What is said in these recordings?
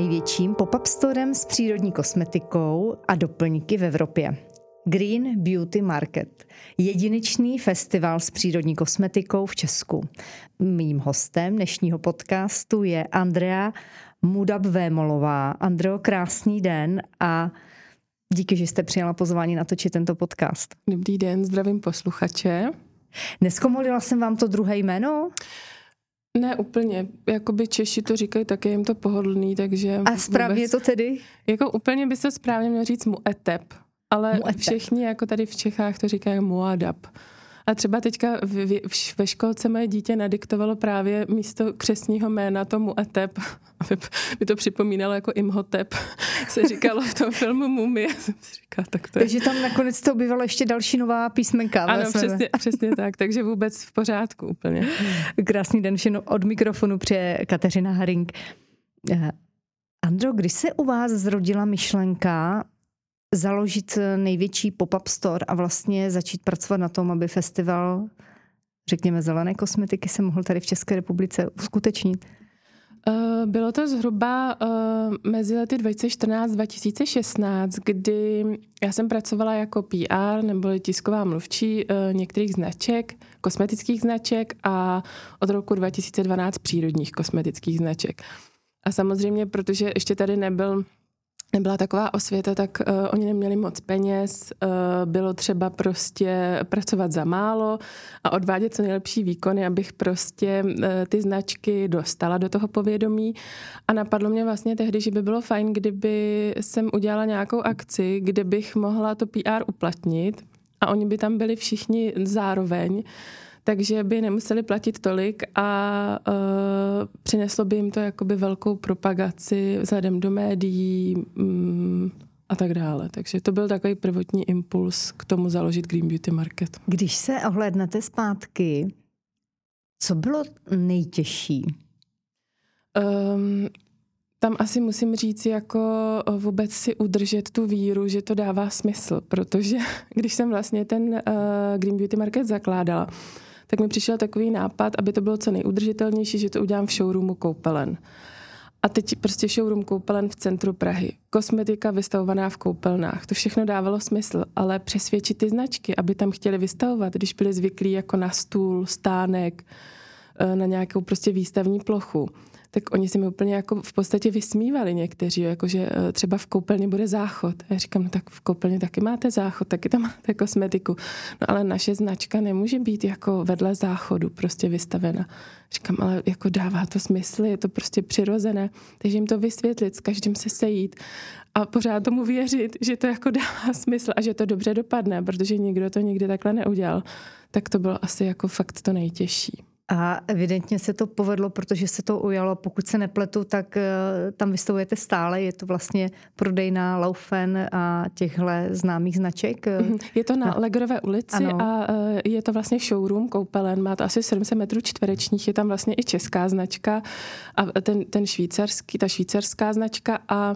největším pop-up storem s přírodní kosmetikou a doplňky v Evropě. Green Beauty Market, jedinečný festival s přírodní kosmetikou v Česku. Mým hostem dnešního podcastu je Andrea Mudab-Vémolová. Andreo, krásný den a díky, že jste přijala pozvání natočit tento podcast. Dobrý den, zdravím posluchače. Neskomolila jsem vám to druhé jméno? Ne, úplně. Jakoby Češi to říkají, tak je jim to pohodlný, takže... A správně to tedy? Jako úplně by se správně měl říct muetep, ale muetep. Všichni jako tady v Čechách to říkají muadab. A třeba teďka ve školce moje dítě nadiktovalo právě místo křestního jména tomu etep, aby by to připomínalo jako Imhotep, se říkalo v tom filmu Mumie. Takže tam nakonec to bývala ještě další nová písmenka. Ano, přesně tak, takže vůbec v pořádku úplně. Krásný den, všechno od mikrofonu přeje Kateřina Haring. Andro, když se u vás zrodila myšlenka založit největší pop-up store a vlastně začít pracovat na tom, aby festival, řekněme, zelené kosmetiky se mohl tady v České republice uskutečnit? Bylo to zhruba mezi lety 2014-2016, kdy já jsem pracovala jako PR nebo tisková mluvčí některých značek, kosmetických značek a od roku 2012 přírodních kosmetických značek. A samozřejmě, protože ještě tady nebyla taková osvěta, tak oni neměli moc peněz, bylo třeba prostě pracovat za málo a odvádět co nejlepší výkony, abych prostě ty značky dostala do toho povědomí. A napadlo mě vlastně tehdy, že by bylo fajn, kdyby jsem udělala nějakou akci, kde bych mohla to PR uplatnit a oni by tam byli všichni zároveň, takže by nemuseli platit tolik a přineslo by jim to jakoby velkou propagaci vzhledem do médií a tak dále. Takže to byl takový prvotní impuls k tomu založit Green Beauty Market. Když se ohlédnete zpátky, co bylo nejtěžší? Tam asi musím říct, jako vůbec si udržet tu víru, že to dává smysl, protože když jsem vlastně ten Green Beauty Market zakládala, tak mi přišel takový nápad, aby to bylo co nejudržitelnější, že to udělám v showroomu koupelen. A teď prostě showroom koupelen v centru Prahy. Kosmetika vystavovaná v koupelnách. To všechno dávalo smysl, ale přesvědčit ty značky, aby tam chtěli vystavovat, když byli zvyklí jako na stůl, stánek, na nějakou prostě výstavní plochu, tak oni se mi úplně jako v podstatě vysmívali někteří, jakože třeba v koupelně bude záchod. Já říkám, no tak v koupelně taky máte záchod, taky tam máte kosmetiku. No ale naše značka nemůže být jako vedle záchodu prostě vystavena. Říkám, ale jako dává to smysl, je to prostě přirozené. Takže jim to vysvětlit, s každým se sejít a pořád tomu věřit, že to jako dává smysl a že to dobře dopadne, protože nikdo to nikdy takhle neudělal. Tak to bylo asi jako fakt to nejtěžší. A evidentně se to povedlo, protože se to ujalo. Pokud se nepletu, tak tam vystavujete stále. Je to vlastně prodejná Laufen a těchto známých značek. Je to na Legerové ulici, ano. A je to vlastně showroom koupelen. Má to asi 700 metrů čtverečních. Je tam vlastně i česká značka a ta švýcarská značka a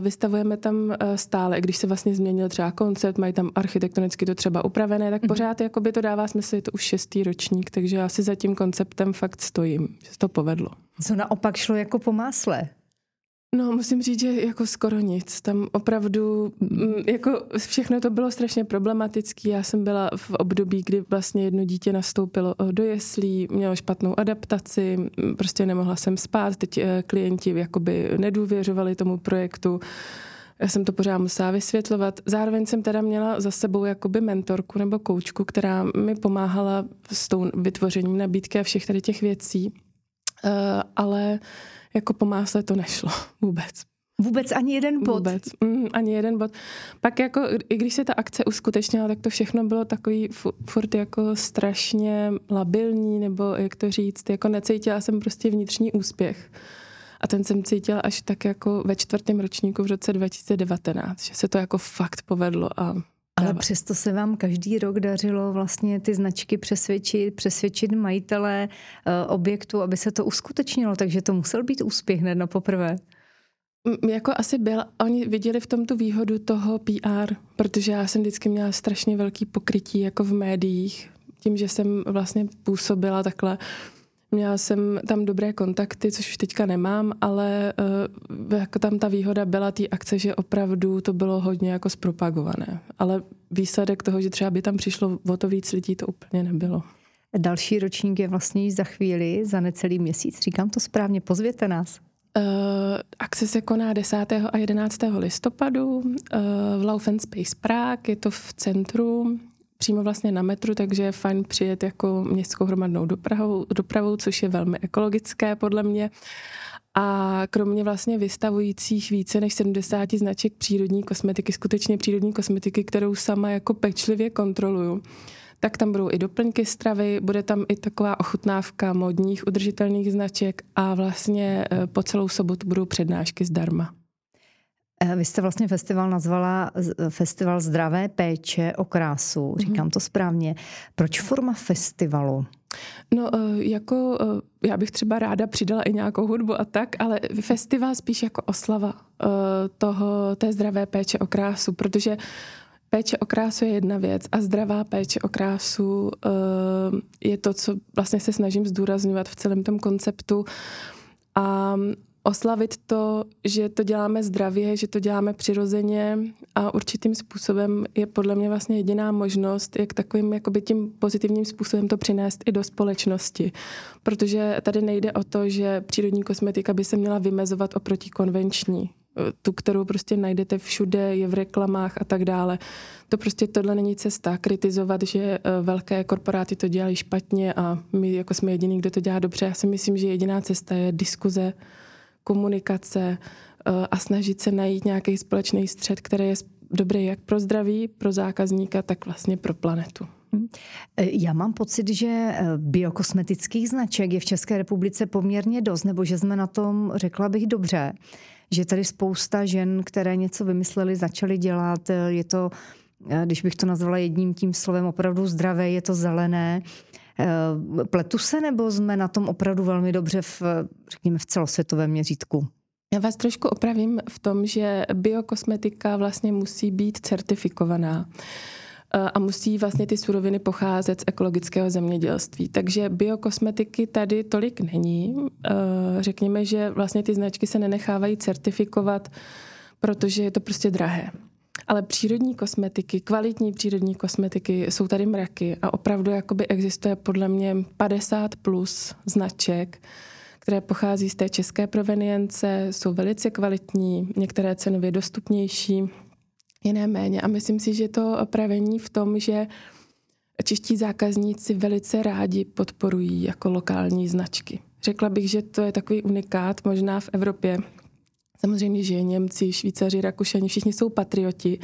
vystavujeme tam stále. I když se vlastně změnil třeba koncept, mají tam architektonicky to třeba upravené, tak pořád jakoby to dává smysl. Je to už 6. ročník, takže si za tím konceptem fakt stojím, že se to povedlo. Co naopak šlo jako po másle? No, musím říct, že jako skoro nic. Tam opravdu, jako všechno to bylo strašně problematické. Já jsem byla v období, kdy vlastně jedno dítě nastoupilo do jeslí, mělo špatnou adaptaci, prostě nemohla jsem spát. Teď klienti jakoby nedůvěřovali tomu projektu. Já jsem to pořád musela vysvětlovat. Zároveň jsem teda měla za sebou jakoby mentorku nebo koučku, která mi pomáhala s tou vytvořením nabídky a všech tady těch věcí. Ale jako po másle to nešlo vůbec. Vůbec ani jeden bod? Vůbec, ani jeden bod. Pak jako, i když se ta akce uskutečnila, tak to všechno bylo takový furt jako strašně labilní, nebo jak to říct, jako necítila jsem prostě vnitřní úspěch. A ten jsem cítila až tak jako ve 4. ročníku v roce 2019, že se to jako fakt povedlo. Ale přesto se vám každý rok dařilo vlastně ty značky přesvědčit majitele objektu, aby se to uskutečnilo, takže to musel být úspěch hned na poprvé. Jako asi byl, oni viděli v tom tu výhodu toho PR, protože já jsem vždycky měla strašně velký pokrytí jako v médiích, tím, že jsem vlastně působila takhle, Měla jsem tam dobré kontakty, což už teďka nemám, ale jako tam ta výhoda byla té akce, že opravdu to bylo hodně jako zpropagované. Ale výsledek toho, že třeba by tam přišlo o to víc lidí, to úplně nebylo. Další ročník je vlastně již za chvíli, za necelý měsíc. Říkám to správně, pozvěte nás. Akce se koná 10. a 11. listopadu v Laufen Space Prague, je to v centru, přímo vlastně na metru, takže je fajn přijet jako městskou hromadnou dopravou, což je velmi ekologické podle mě. A kromě vlastně vystavujících více než 70 značek přírodní kosmetiky, skutečně přírodní kosmetiky, kterou sama jako pečlivě kontroluju, tak tam budou i doplňky stravy, bude tam i taková ochutnávka modních udržitelných značek a vlastně po celou sobotu budou přednášky zdarma. Vy jste vlastně festival nazvala Festival zdravé péče o krásu, říkám to správně. Proč forma festivalu? No jako já bych třeba ráda přidala i nějakou hudbu a tak, ale festival spíš jako oslava té zdravé péče o krásu, protože péče o krásu je jedna věc a zdravá péče o krásu je to, co vlastně se snažím zdůrazňovat v celém tom konceptu a oslavit to, že to děláme zdravě, že to děláme přirozeně a určitým způsobem je podle mě vlastně jediná možnost, jak takovým jakoby tím pozitivním způsobem to přinést i do společnosti. Protože tady nejde o to, že přírodní kosmetika by se měla vymezovat oproti konvenční. Tu, kterou prostě najdete všude, je v reklamách a tak dále. To prostě tohle není cesta. Kritizovat, že velké korporáty to dělají špatně a my jako jsme jediný, kdo to dělá dobře. Já si myslím, že jediná cesta je diskuze, komunikace a snažit se najít nějaký společný střed, který je dobrý jak pro zdraví, pro zákazníka, tak vlastně pro planetu. Já mám pocit, že biokosmetických značek je v České republice poměrně dost, nebo že jsme na tom, řekla bych, dobře. Že tady spousta žen, které něco vymysleli, začaly dělat, je to, když bych to nazvala jedním tím slovem, opravdu zdravé, je to zelené. Pletu se, nebo jsme na tom opravdu velmi dobře v celosvětovém měřítku? Já vás trošku opravím v tom, že biokosmetika vlastně musí být certifikovaná a musí vlastně ty suroviny pocházet z ekologického zemědělství. Takže biokosmetiky tady tolik není. Řekněme, že vlastně ty značky se nenechávají certifikovat, protože je to prostě drahé. Ale přírodní kosmetiky, kvalitní přírodní kosmetiky jsou tady mraky a opravdu jakoby existuje podle mě 50 plus značek, které pochází z té české provenience, jsou velice kvalitní, některé cenově dostupnější, jiné méně. A myslím si, že to pravení v tom, že čeští zákazníci velice rádi podporují jako lokální značky. Řekla bych, že to je takový unikát možná v Evropě. Samozřejmě, že Němci, Švýcaři, Rakušani, všichni jsou patrioti,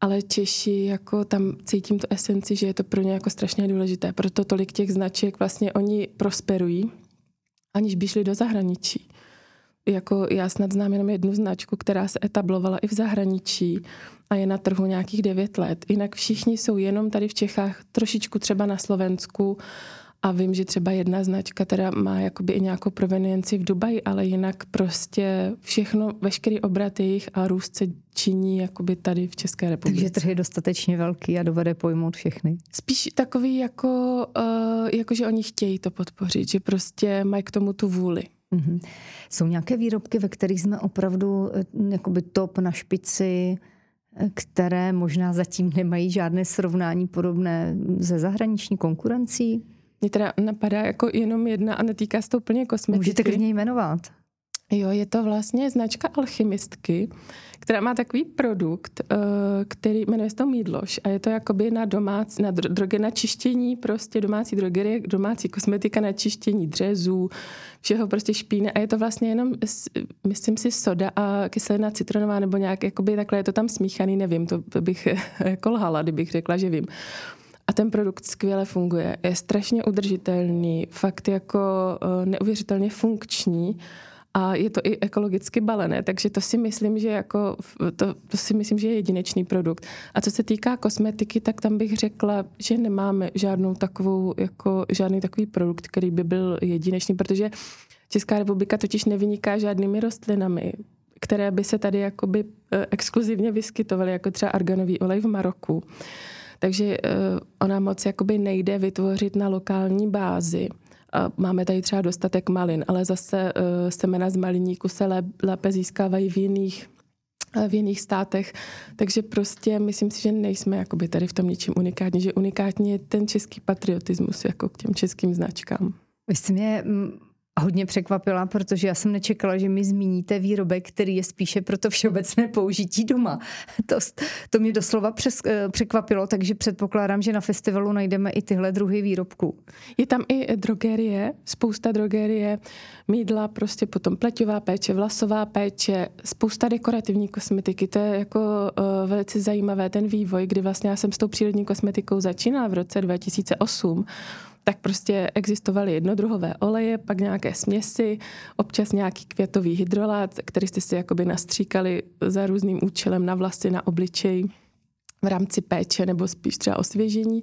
ale Češi, jako tam cítím tu esenci, že je to pro ně jako strašně důležité. Proto tolik těch značek vlastně oni prosperují, aniž by šli do zahraničí. Jako já snad znám jenom jednu značku, která se etablovala i v zahraničí a je na trhu nějakých 9 let. Jinak všichni jsou jenom tady v Čechách, trošičku třeba na Slovensku a vím, že třeba jedna značka teda má jakoby i nějakou provenienci v Dubaji, ale jinak prostě všechno, veškerý obrat jejich a růst se činí jakoby tady v České republice. Takže trh je dostatečně velký a dovede pojmout všechny. Spíš takový jako že oni chtějí to podpořit, že prostě mají k tomu tu vůli. Mm-hmm. Jsou nějaké výrobky, ve kterých jsme opravdu jakoby top na špici, které možná zatím nemají žádné srovnání podobné ze zahraniční konkurencí? Mě teda napadá jako jenom jedna a netýká se to úplně kosmetiky. Můžete klidně jmenovat. Jo, je to vlastně značka Alchymistky, která má takový produkt, který jmenuje se to mýdlož a je to jakoby na čištění, prostě domácí drogerie, domácí kosmetika na čištění dřezů, všeho prostě špíny a je to vlastně jenom, myslím si, soda a kyselina citronová nebo nějak, jakoby takhle je to tam smíchaný, nevím, to bych lhala, kdybych řekla, že vím. A ten produkt skvěle funguje, je strašně udržitelný, fakt jako neuvěřitelně funkční a je to i ekologicky balené, takže to si myslím, že je jedinečný produkt. A co se týká kosmetiky, tak tam bych řekla, že nemáme žádný takový produkt, který by byl jedinečný, protože Česká republika totiž nevyniká žádnými rostlinami, které by se tady jakoby exkluzivně vyskytovaly, jako třeba arganový olej v Maroku. Takže ona moc jakoby nejde vytvořit na lokální bázi. A máme tady třeba dostatek malin, ale zase semena z maliníku se lépe získávají v jiných státech. Takže prostě myslím si, že nejsme jakoby tady v tom ničím unikátní, že unikátní je ten český patriotismus jako k těm českým značkám. Vy jste mě hodně překvapila, protože já jsem nečekala, že mi zmíníte výrobek, který je spíše pro to všeobecné použití doma. To mě doslova překvapilo, takže předpokládám, že na festivalu najdeme i tyhle druhy výrobků. Je tam i drogerie, spousta drogerie, mýdla, prostě potom pleťová péče, vlasová péče, spousta dekorativní kosmetiky. To je jako velice zajímavé ten vývoj, kdy vlastně já jsem s tou přírodní kosmetikou začínala v roce 2008, tak prostě existovaly jednodruhové oleje, pak nějaké směsi, občas nějaký květový hydrolát, který jste si jakoby nastříkali za různým účelem na vlasy, na obličej, v rámci péče nebo spíš třeba osvěžení,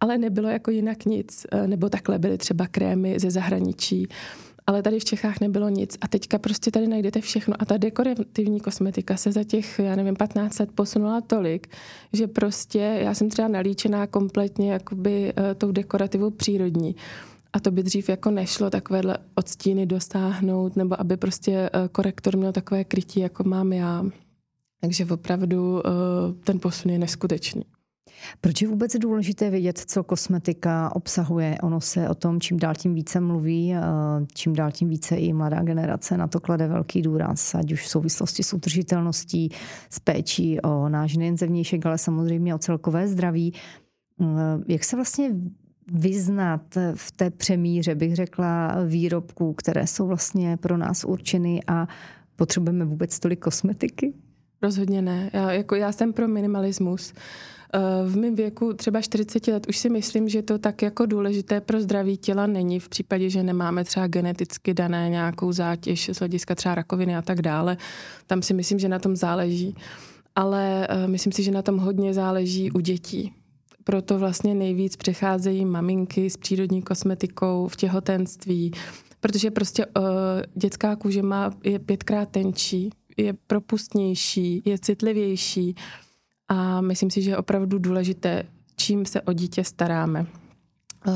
ale nebylo jako jinak nic, nebo takhle byly třeba krémy ze zahraničí, ale tady v Čechách nebylo nic a teďka prostě tady najdete všechno a ta dekorativní kosmetika se za těch, 15 let posunula tolik, že prostě já jsem třeba nalíčená kompletně jakoby tou dekorativou přírodní a to by dřív jako nešlo takovéhle odstíny dosáhnout nebo aby prostě korektor měl takové krytí, jako mám já. Takže opravdu ten posun je neskutečný. Proč je vůbec důležité vědět, co kosmetika obsahuje? Ono se o tom čím dál tím více mluví, čím dál tím více i mladá generace na to klade velký důraz, ať už v souvislosti s udržitelností, s péčí o náš nejen zevnějšek, ale samozřejmě o celkové zdraví. Jak se vlastně vyznat v té přemíře, bych řekla, výrobků, které jsou vlastně pro nás určeny a potřebujeme vůbec tolik kosmetiky? Rozhodně ne. Já jsem pro minimalismus. V mém věku třeba 40 let už si myslím, že to tak jako důležité pro zdraví těla není v případě, že nemáme třeba geneticky dané nějakou zátěž z hlediska třeba rakoviny a tak dále. Tam si myslím, že na tom záleží. Ale myslím si, že na tom hodně záleží u dětí. Proto vlastně nejvíc přecházejí maminky s přírodní kosmetikou v těhotenství, protože prostě dětská kůže je 5x tenčí, je propustnější, je citlivější. A myslím si, že je opravdu důležité, čím se o dítě staráme.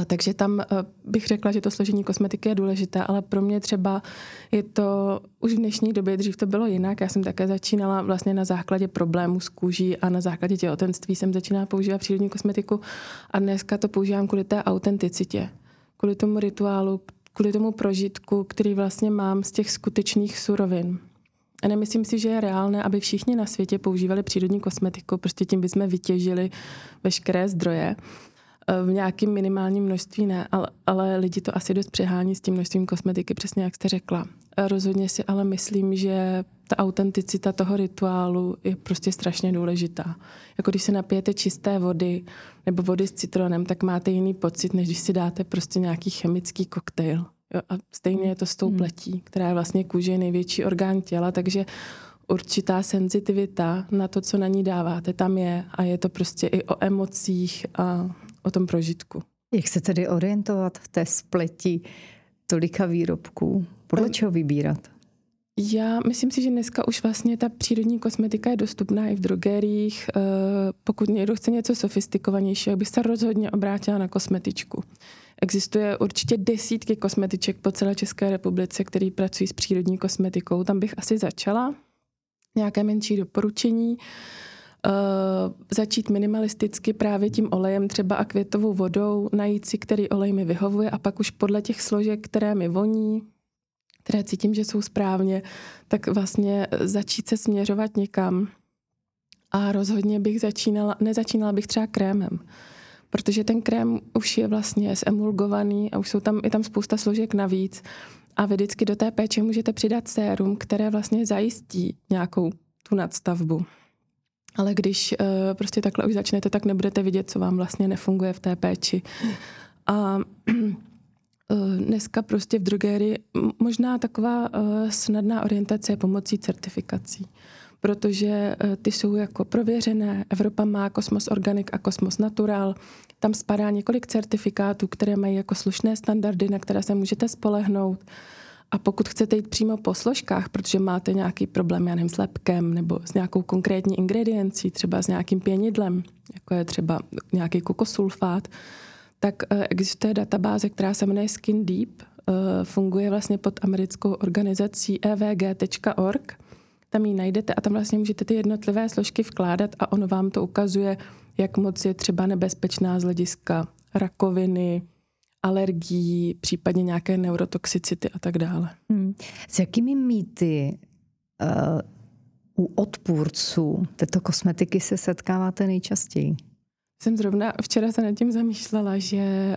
Takže tam bych řekla, že to složení kosmetiky je důležité, ale pro mě třeba je to už v dnešní době, dřív to bylo jinak. Já jsem také začínala vlastně na základě problémů s kůží a na základě těhotenství jsem začínala používat přírodní kosmetiku a dneska to používám kvůli té autenticitě, kvůli tomu rituálu, kvůli tomu prožitku, který vlastně mám z těch skutečných surovin. A nemyslím si, že je reálné, aby všichni na světě používali přírodní kosmetiku, prostě tím bychom vytěžili veškeré zdroje. V nějakém minimálním množství ne, ale lidi to asi dost přehání s tím množstvím kosmetiky, přesně jak jste řekla. Rozhodně si ale myslím, že ta autenticita toho rituálu je prostě strašně důležitá. Jako když se napijete čisté vody nebo vody s citronem, tak máte jiný pocit, než když si dáte prostě nějaký chemický koktejl. Jo, a stejně je to s tou pletí, která je vlastně kůže největší orgán těla, takže určitá senzitivita na to, co na ní dáváte, tam je a je to prostě i o emocích a o tom prožitku. Jak se tedy orientovat v té spleti tolika výrobků? Podle čeho vybírat? Já myslím si, že dneska už vlastně ta přírodní kosmetika je dostupná i v drogeriích. Pokud někdo chce něco sofistikovanějšího, bych se rozhodně obrátila na kosmetičku. Existuje určitě desítky kosmetiček po celé České republice, které pracují s přírodní kosmetikou. Tam bych asi začala. Nějaké menší doporučení. Začít minimalisticky právě tím olejem třeba a květovou vodou, najít si, který olej mi vyhovuje a pak už podle těch složek, které mi voní, které cítím, že jsou správně, tak vlastně začít se směřovat někam. A rozhodně bych nezačínala bych třeba krémem. Protože ten krém už je vlastně zemulgovaný a už je tam spousta složek navíc. A vy vždycky do té péče můžete přidat sérum, které vlastně zajistí nějakou tu nadstavbu. Ale když prostě takhle už začnete, tak nebudete vidět, co vám vlastně nefunguje v té péči. A dneska prostě v drogerii možná taková snadná orientace pomocí certifikací. Protože ty jsou jako prověřené. Evropa má Cosmos Organic a Cosmos Natural. Tam spadá několik certifikátů, které mají jako slušné standardy, na které se můžete spolehnout. A pokud chcete jít přímo po složkách, protože máte nějaký problém, s lepkem nebo s nějakou konkrétní ingrediencí, třeba s nějakým pěnidlem, jako je třeba nějaký kokosulfát, tak existuje databáze, která se jmenuje Skin Deep, funguje vlastně pod americkou organizací ewg.org. Tam ji najdete a tam vlastně můžete ty jednotlivé složky vkládat a ono vám to ukazuje, jak moc je třeba nebezpečná z hlediska rakoviny, alergií, případně nějaké neurotoxicity a tak dále. S jakými mýty u odpůrců této kosmetiky se setkáváte nejčastěji? Jsem zrovna včera se nad tím zamýšlela, že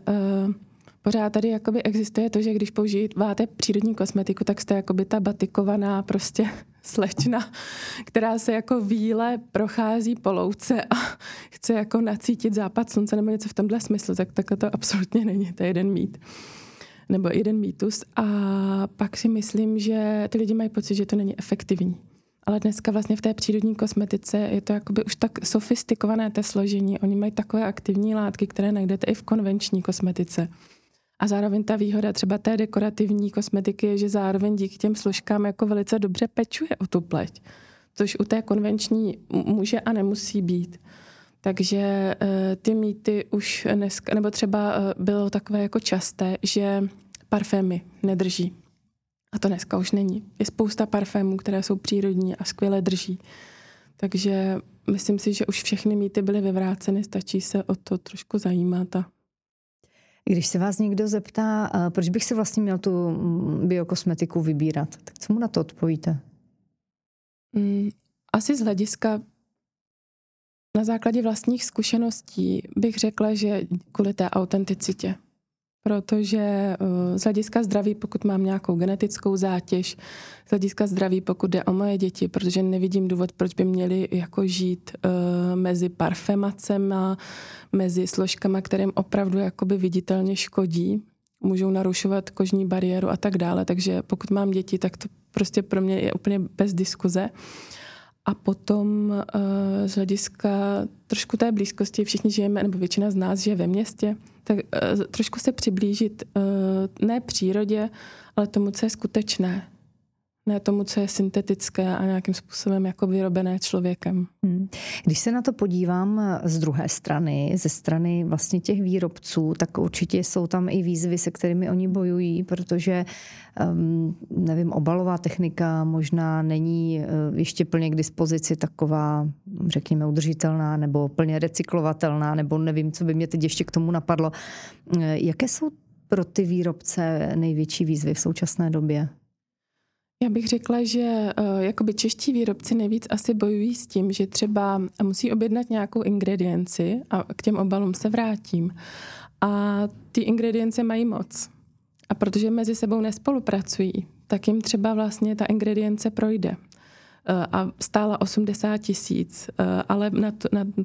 pořád tady jakoby existuje to, že když používáte přírodní kosmetiku, tak jste jakoby ta batikovaná prostě slečna, která se jako víle prochází po louce a chce jako nacítit západ slunce nebo něco v tomhle smyslu, tak takhle to absolutně není, to je jeden mýt. Nebo jeden mýtus. A pak si myslím, že ty lidi mají pocit, že to není efektivní. Ale dneska vlastně v té přírodní kosmetice je to jakoby už tak sofistikované to složení. Oni mají takové aktivní látky, které najdete i v konvenční kosmetice. A zároveň ta výhoda třeba té dekorativní kosmetiky je, že zároveň díky těm složkám jako velice dobře pečuje o tu pleť. Což u té konvenční může a nemusí být. Takže ty mýty už dneska, nebo třeba bylo takové jako časté, že parfémy nedrží. A to dneska už není. Je spousta parfémů, které jsou přírodní a skvěle drží. Takže myslím si, že už všechny mýty byly vyvráceny, stačí se o to trošku zajímat. Když se vás někdo zeptá, proč bych si vlastně měl tu biokosmetiku vybírat, tak co mu na to odpovíte? Asi z hlediska na základě vlastních zkušeností bych řekla, že kvůli té autenticitě. Protože z hlediska zdraví, pokud mám nějakou genetickou zátěž, z hlediska zdraví, pokud jde o moje děti, protože nevidím důvod, proč by měli jako žít mezi parfémacema, mezi složkama, kterým opravdu jakoby viditelně škodí, můžou narušovat kožní bariéru a tak dále, takže pokud mám děti, tak to prostě pro mě je úplně bez diskuze. A potom z hlediska trošku té blízkosti, všichni žijeme, nebo většina z nás žije ve městě, tak trošku se přiblížit ne přírodě, ale tomu, co je skutečné. Ne tomu, co je syntetické a nějakým způsobem jako vyrobené člověkem. Když se na to podívám z druhé strany, ze strany vlastně těch výrobců, tak určitě jsou tam i výzvy, se kterými oni bojují, protože nevím, obalová technika možná není ještě plně k dispozici taková, řekněme, udržitelná nebo plně recyklovatelná, nebo nevím, co by mě teď ještě k tomu napadlo. Jaké jsou pro ty výrobce největší výzvy v současné době? Já bych řekla, že jakoby čeští výrobci nejvíc asi bojují s tím, že třeba musí objednat nějakou ingredienci a k těm obalům se vrátím. A ty ingredience mají moc. A protože mezi sebou nespolupracují, tak jim třeba vlastně ta ingredience projde. A stála 80 000, ale na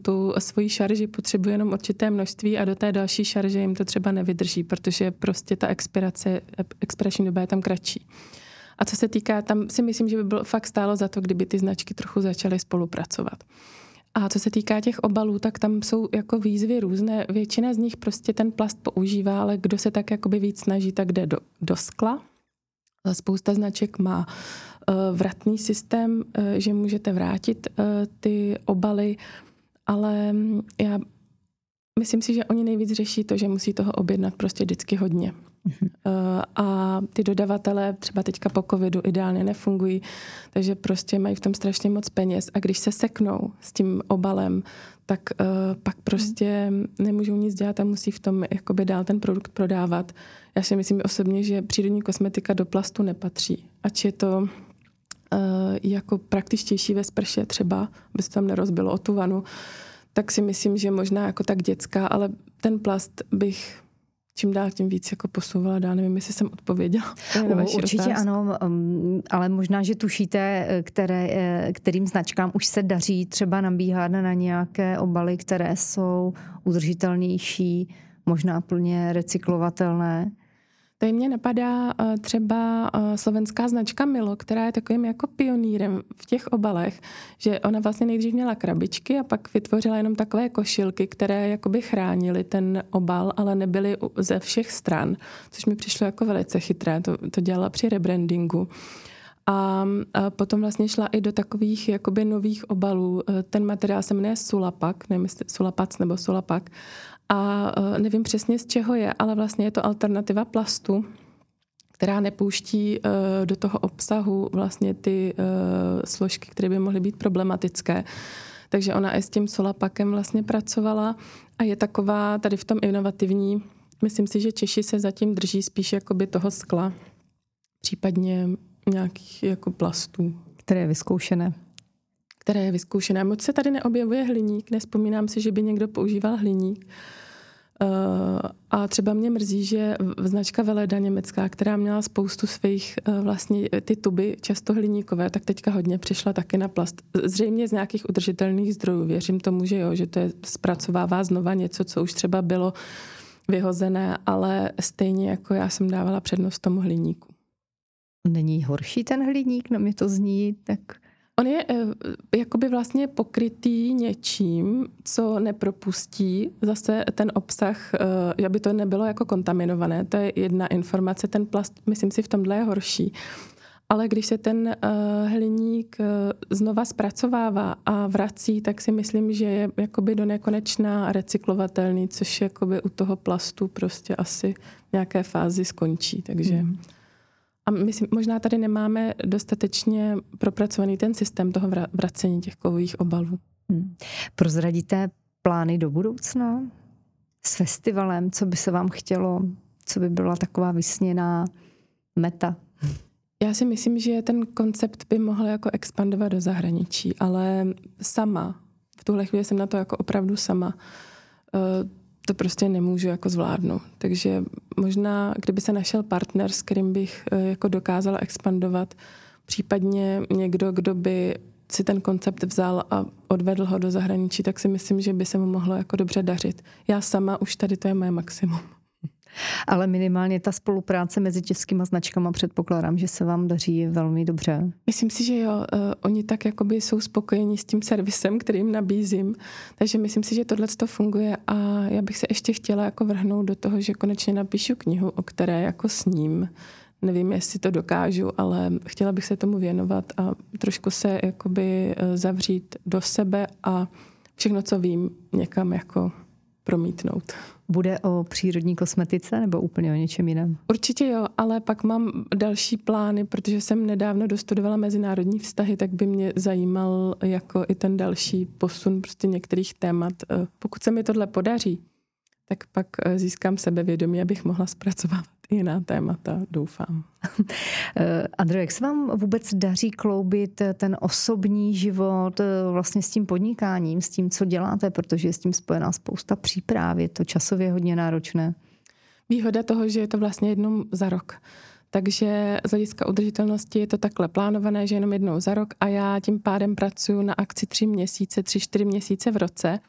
tu svoji šarži potřebuje jenom určité množství a do té další šarže jim to třeba nevydrží, protože prostě ta expirační doba je tam kratší. A co se týká, tam si myslím, že by bylo fakt stálo za to, kdyby ty značky trochu začaly spolupracovat. A co se týká těch obalů, tak tam jsou jako výzvy různé. Většina z nich prostě ten plast používá, ale kdo se tak jakoby víc snaží, tak jde do skla. Spousta značek má vratný systém, že můžete vrátit ty obaly, ale já myslím si, že oni nejvíc řeší to, že musí toho objednat prostě vždycky hodně. A ty dodavatelé třeba teďka po covidu ideálně nefungují, takže prostě mají v tom strašně moc peněz a když se seknou s tím obalem, tak pak prostě nemůžou nic dělat a musí v tom jakoby dál ten produkt prodávat. Já si myslím osobně, že přírodní kosmetika do plastu nepatří, ač je to jako praktičtější ve sprše třeba, aby se tam nerozbilo o tu vanu, tak si myslím, že možná jako tak dětská, ale ten plast bych čím dál tím víc jako posouvala dál. Nevím, jestli jsem odpověděla. Určitě otázku. Ano, ale možná, že tušíte, kterým značkám už se daří třeba nabíhat na nějaké obaly, které jsou udržitelnější, možná plně recyklovatelné. Tady mě napadá třeba slovenská značka Milo, která je takovým jako pionýrem v těch obalech, že ona vlastně nejdřív měla krabičky a pak vytvořila jenom takové košilky, které jakoby chránily ten obal, ale nebyly ze všech stran, což mi přišlo jako velice chytré, to dělala při rebrandingu. A potom vlastně šla i do takových jakoby nových obalů. Ten materiál se jmenuje Sulapac, nevím, Sulapac nebo Sulapac. a nevím přesně z čeho je, ale vlastně je to alternativa plastu, která nepouští do toho obsahu vlastně ty složky, které by mohly být problematické. Takže ona i s tím Sulapakem vlastně pracovala a je taková tady v tom inovativní. Myslím si, že Češi se zatím drží spíš jakoby toho skla, případně nějakých jako plastů. Které je vyzkoušené. Moc se tady neobjevuje hliník, nespomínám si, že by někdo používal hliník. A třeba mě mrzí, že značka Weleda německá, která měla spoustu svých vlastně ty tuby často hliníkové, tak teďka hodně přišla taky na plast. Zřejmě z nějakých udržitelných zdrojů. Věřím tomu, že jo, že to je zpracovává znova něco, co už třeba bylo vyhozené, ale stejně jako já jsem dávala přednost tomu hliníku. Není horší ten hliník? No mě to zní tak... On je jakoby vlastně pokrytý něčím, co nepropustí zase ten obsah, aby to nebylo jako kontaminované. To je jedna informace. Ten plast, myslím si, v tomhle je horší. Ale když se ten hliník znova zpracovává a vrací, tak si myslím, že je jakoby do nekonečna recyklovatelný, což jakoby u toho plastu prostě asi v nějaké fázi skončí. Takže... A myslím, možná tady nemáme dostatečně propracovaný ten systém toho vracení těch kovových obalů. Prozradíte plány do budoucna s festivalem? Co by se vám chtělo? Co by byla taková vysněná meta? Já si myslím, že ten koncept by mohl jako expandovat do zahraničí, ale sama. V tuhle chvíli jsem na to jako opravdu sama. To prostě nemůžu jako zvládnout. Takže možná, kdyby se našel partner, s kterým bych jako dokázala expandovat, případně někdo, kdo by si ten koncept vzal a odvedl ho do zahraničí, tak si myslím, že by se mu mohlo jako dobře dařit. Já sama už tady to je moje maximum. Ale minimálně ta spolupráce mezi českýma značkama předpokládám, že se vám daří velmi dobře. Myslím si, že jo. Oni tak jakoby jsou spokojení s tím servisem, který jim nabízím. Takže myslím si, že tohleto funguje a já bych se ještě chtěla jako vrhnout do toho, že konečně napíšu knihu, o které jako sním. Nevím, jestli to dokážu, ale chtěla bych se tomu věnovat a trošku se jakoby zavřít do sebe a všechno, co vím, někam jako promítnout. Bude o přírodní kosmetice nebo úplně o něčem jiném? Určitě jo, ale pak mám další plány, protože jsem nedávno dostudovala mezinárodní vztahy, tak by mě zajímal jako i ten další posun prostě některých témat. Pokud se mi tohle podaří, tak pak získám sebevědomí, abych mohla zpracovat jiná témata, doufám. Andrejo, jak se vám vůbec daří kloubit ten osobní život vlastně s tím podnikáním, s tím, co děláte, protože je s tím spojená spousta příprav, je to časově hodně náročné? Výhoda toho, že je to vlastně jednou za rok. Takže z hlediska udržitelnosti je to takhle plánované, že jenom jednou za rok a já tím pádem pracuji na akci 3-4 měsíce v roce,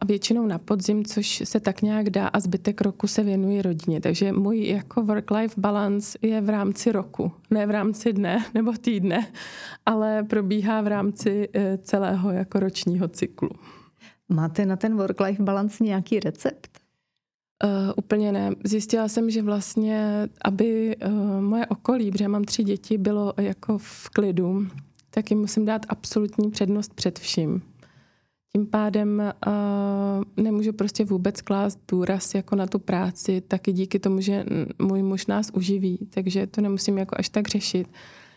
a většinou na podzim, což se tak nějak dá a zbytek roku se věnuji rodině. Takže můj jako work-life balance je v rámci roku, ne v rámci dne nebo týdne, ale probíhá v rámci celého jako ročního cyklu. Máte na ten work-life balance nějaký recept? Úplně ne. Zjistila jsem, že vlastně, aby moje okolí, protože mám 3 děti, bylo jako v klidu, tak jim musím dát absolutní přednost před vším. Tím pádem nemůžu prostě vůbec klást důraz jako na tu práci, taky díky tomu, že můj muž nás uživí, takže to nemusím jako až tak řešit.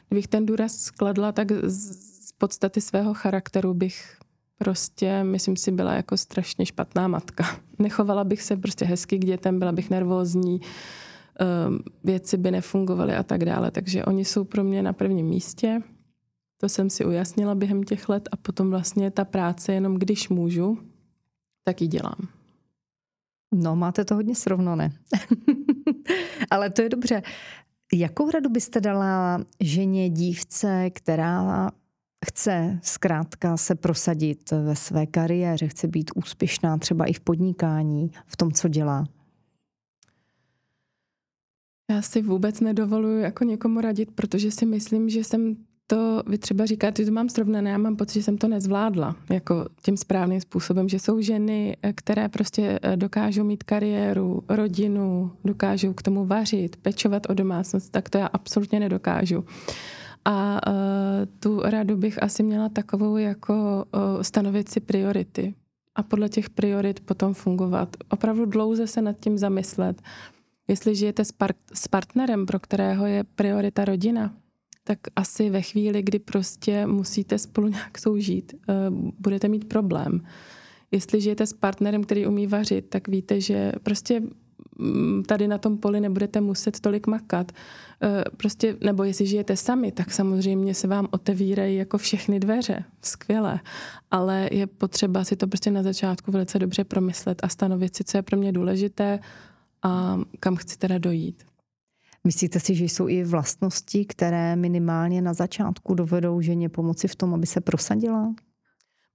Kdybych ten důraz skladla, tak z podstaty svého charakteru bych prostě, myslím si, byla jako strašně špatná matka. Nechovala bych se prostě hezky k dětem, byla bych nervózní, věci by nefungovaly a tak dále, takže oni jsou pro mě na prvním místě. To jsem si ujasnila během těch let a potom vlastně ta práce jenom když můžu, tak ji dělám. No, máte to hodně srovnané. Ale to je dobře. Jakou radu byste dala ženě, dívce, která chce zkrátka se prosadit ve své kariéře, chce být úspěšná třeba i v podnikání, v tom, co dělá? Já si vůbec nedovoluji jako někomu radit, protože si myslím, že jsem to, vy třeba říkáte, že to mám srovnané, já mám pocit, že jsem to nezvládla jako tím správným způsobem, že jsou ženy, které prostě dokážou mít kariéru, rodinu, dokážou k tomu vařit, pečovat o domácnost, tak to já absolutně nedokážu. A tu radu bych asi měla takovou jako stanovit si priority a podle těch priorit potom fungovat. Opravdu dlouze se nad tím zamyslet. Jestli žijete s partnerem, pro kterého je priorita rodina, tak asi ve chvíli, kdy prostě musíte spolu nějak soužít, budete mít problém. Jestli žijete s partnerem, který umí vařit, tak víte, že prostě tady na tom poli nebudete muset tolik makat. Prostě, nebo jestli žijete sami, tak samozřejmě se vám otevírají jako všechny dveře. Skvěle. Ale je potřeba si to prostě na začátku velice dobře promyslet a stanovit si, co je pro mě důležité a kam chci teda dojít. Myslíte si, že jsou i vlastnosti, které minimálně na začátku dovedou ženě pomoci v tom, aby se prosadila?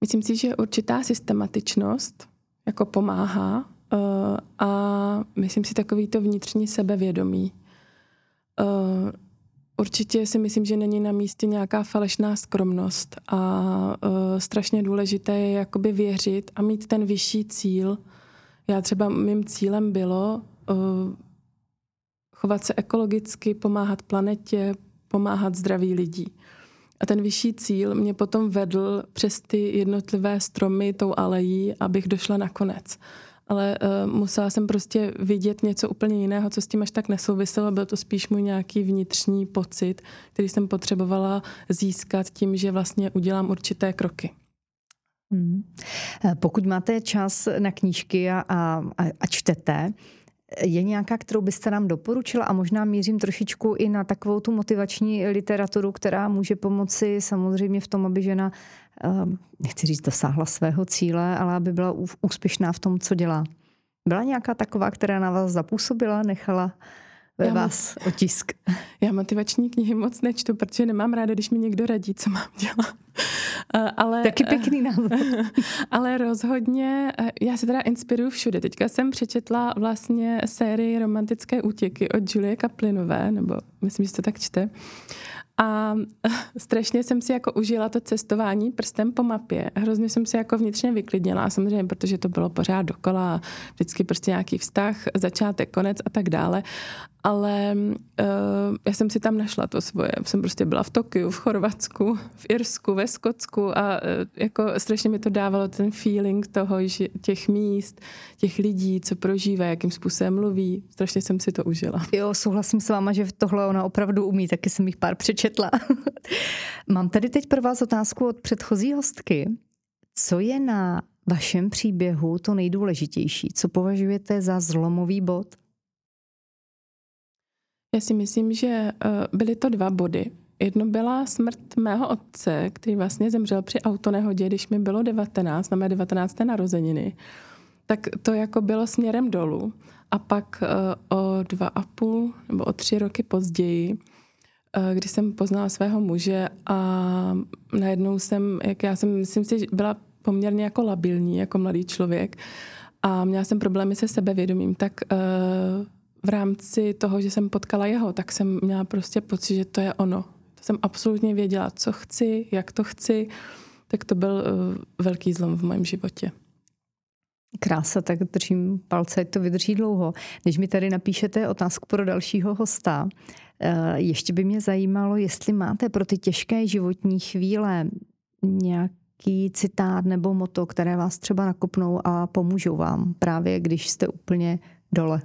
Myslím si, že určitá systematičnost jako pomáhá a myslím si takový to vnitřní sebevědomí. Určitě si myslím, že není na místě nějaká falešná skromnost a strašně důležité je jakoby věřit a mít ten vyšší cíl. Já třeba, mým cílem bylo chovat se ekologicky, pomáhat planetě, pomáhat zdraví lidí. A ten vyšší cíl mě potom vedl přes ty jednotlivé stromy tou alejí, abych došla na konec. Ale musela jsem prostě vidět něco úplně jiného, co s tím až tak nesouviselo. Byl to spíš můj nějaký vnitřní pocit, který jsem potřebovala získat tím, že vlastně udělám určité kroky. Hmm. Pokud máte čas na knížky a čtete, je nějaká, kterou byste nám doporučila? A možná mířím trošičku i na takovou tu motivační literaturu, která může pomoci samozřejmě v tom, aby žena, nechci říct, dosáhla svého cíle, ale aby byla úspěšná v tom, co dělá. Byla nějaká taková, která na vás zapůsobila, nechala ve vás otisk? Já motivační knihy moc nečtu, protože nemám ráda, když mi někdo radí, co mám dělat. Ale, taky pěkný návod. Ale rozhodně, já se teda inspiruju všude. Teďka jsem přečetla vlastně sérii Romantické útěky od Julie Kaplinové, nebo myslím, že to tak čte. A strašně jsem si jako užila to cestování prstem po mapě. Hrozně jsem si jako vnitřně vyklidnila, samozřejmě, protože to bylo pořád dokola, vždycky prostě nějaký vztah, začátek, konec a tak dále. Ale já jsem si tam našla to svoje. Jsem prostě byla v Tokiu, v Chorvatsku, v Irsku, ve Skotsku a jako strašně mi to dávalo ten feeling toho, že těch míst, těch lidí, co prožívá, jakým způsobem mluví. Strašně jsem si to užila. Jo, souhlasím s váma, že tohle ona opravdu umí, taky jsem jich pár přečetla. Mám tady teď pro vás otázku od předchozí hostky. Co je na vašem příběhu to nejdůležitější? Co považujete za zlomový bod? Já si myslím, že byly to dva body. Jedno byla smrt mého otce, který vlastně zemřel při autonehodě, když mi bylo 19, na mé 19. narozeniny. Tak to jako bylo směrem dolů. A pak o 2,5 nebo o 3 roky později, kdy jsem poznala svého muže a najednou jsem, jak já jsem, myslím si, byla poměrně jako labilní, jako mladý člověk a měla jsem problémy se sebevědomím, tak v rámci toho, že jsem potkala jeho, tak jsem měla prostě pocit, že to je ono. To jsem absolutně věděla, co chci, jak to chci, tak to byl velký zlom v mém životě. Krása, tak držím palce, to vydrží dlouho. Když mi tady napíšete otázku pro dalšího hosta, ještě by mě zajímalo, jestli máte pro ty těžké životní chvíle nějaký citát nebo motto, které vás třeba nakopnou a pomůžou vám právě, když jste úplně dole.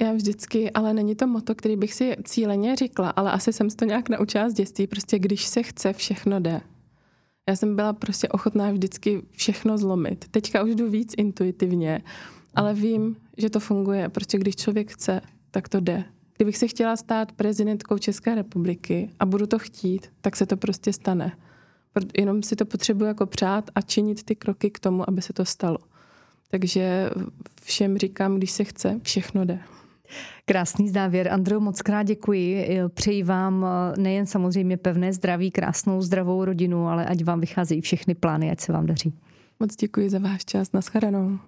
Já vždycky, ale není to motto, který bych si cíleně řekla, ale asi jsem si to nějak naučila z dětství, prostě když se chce, všechno jde. Já jsem byla prostě ochotná vždycky všechno zlomit. Teďka už jdu víc intuitivně, ale vím, že to funguje. Prostě když člověk chce, tak to jde. Kdybych se chtěla stát prezidentkou České republiky a budu to chtít, tak se to prostě stane. Jenom si to potřebuji jako přát a činit ty kroky k tomu, aby se to stalo. Takže všem říkám, když se chce, všechno jde. Krásný závěr. Andreo, moc krát děkuji. Přeji vám nejen samozřejmě pevné zdraví, krásnou zdravou rodinu, ale ať vám vycházejí všechny plány, ať se vám daří. Moc děkuji za váš čas. Naschledanou.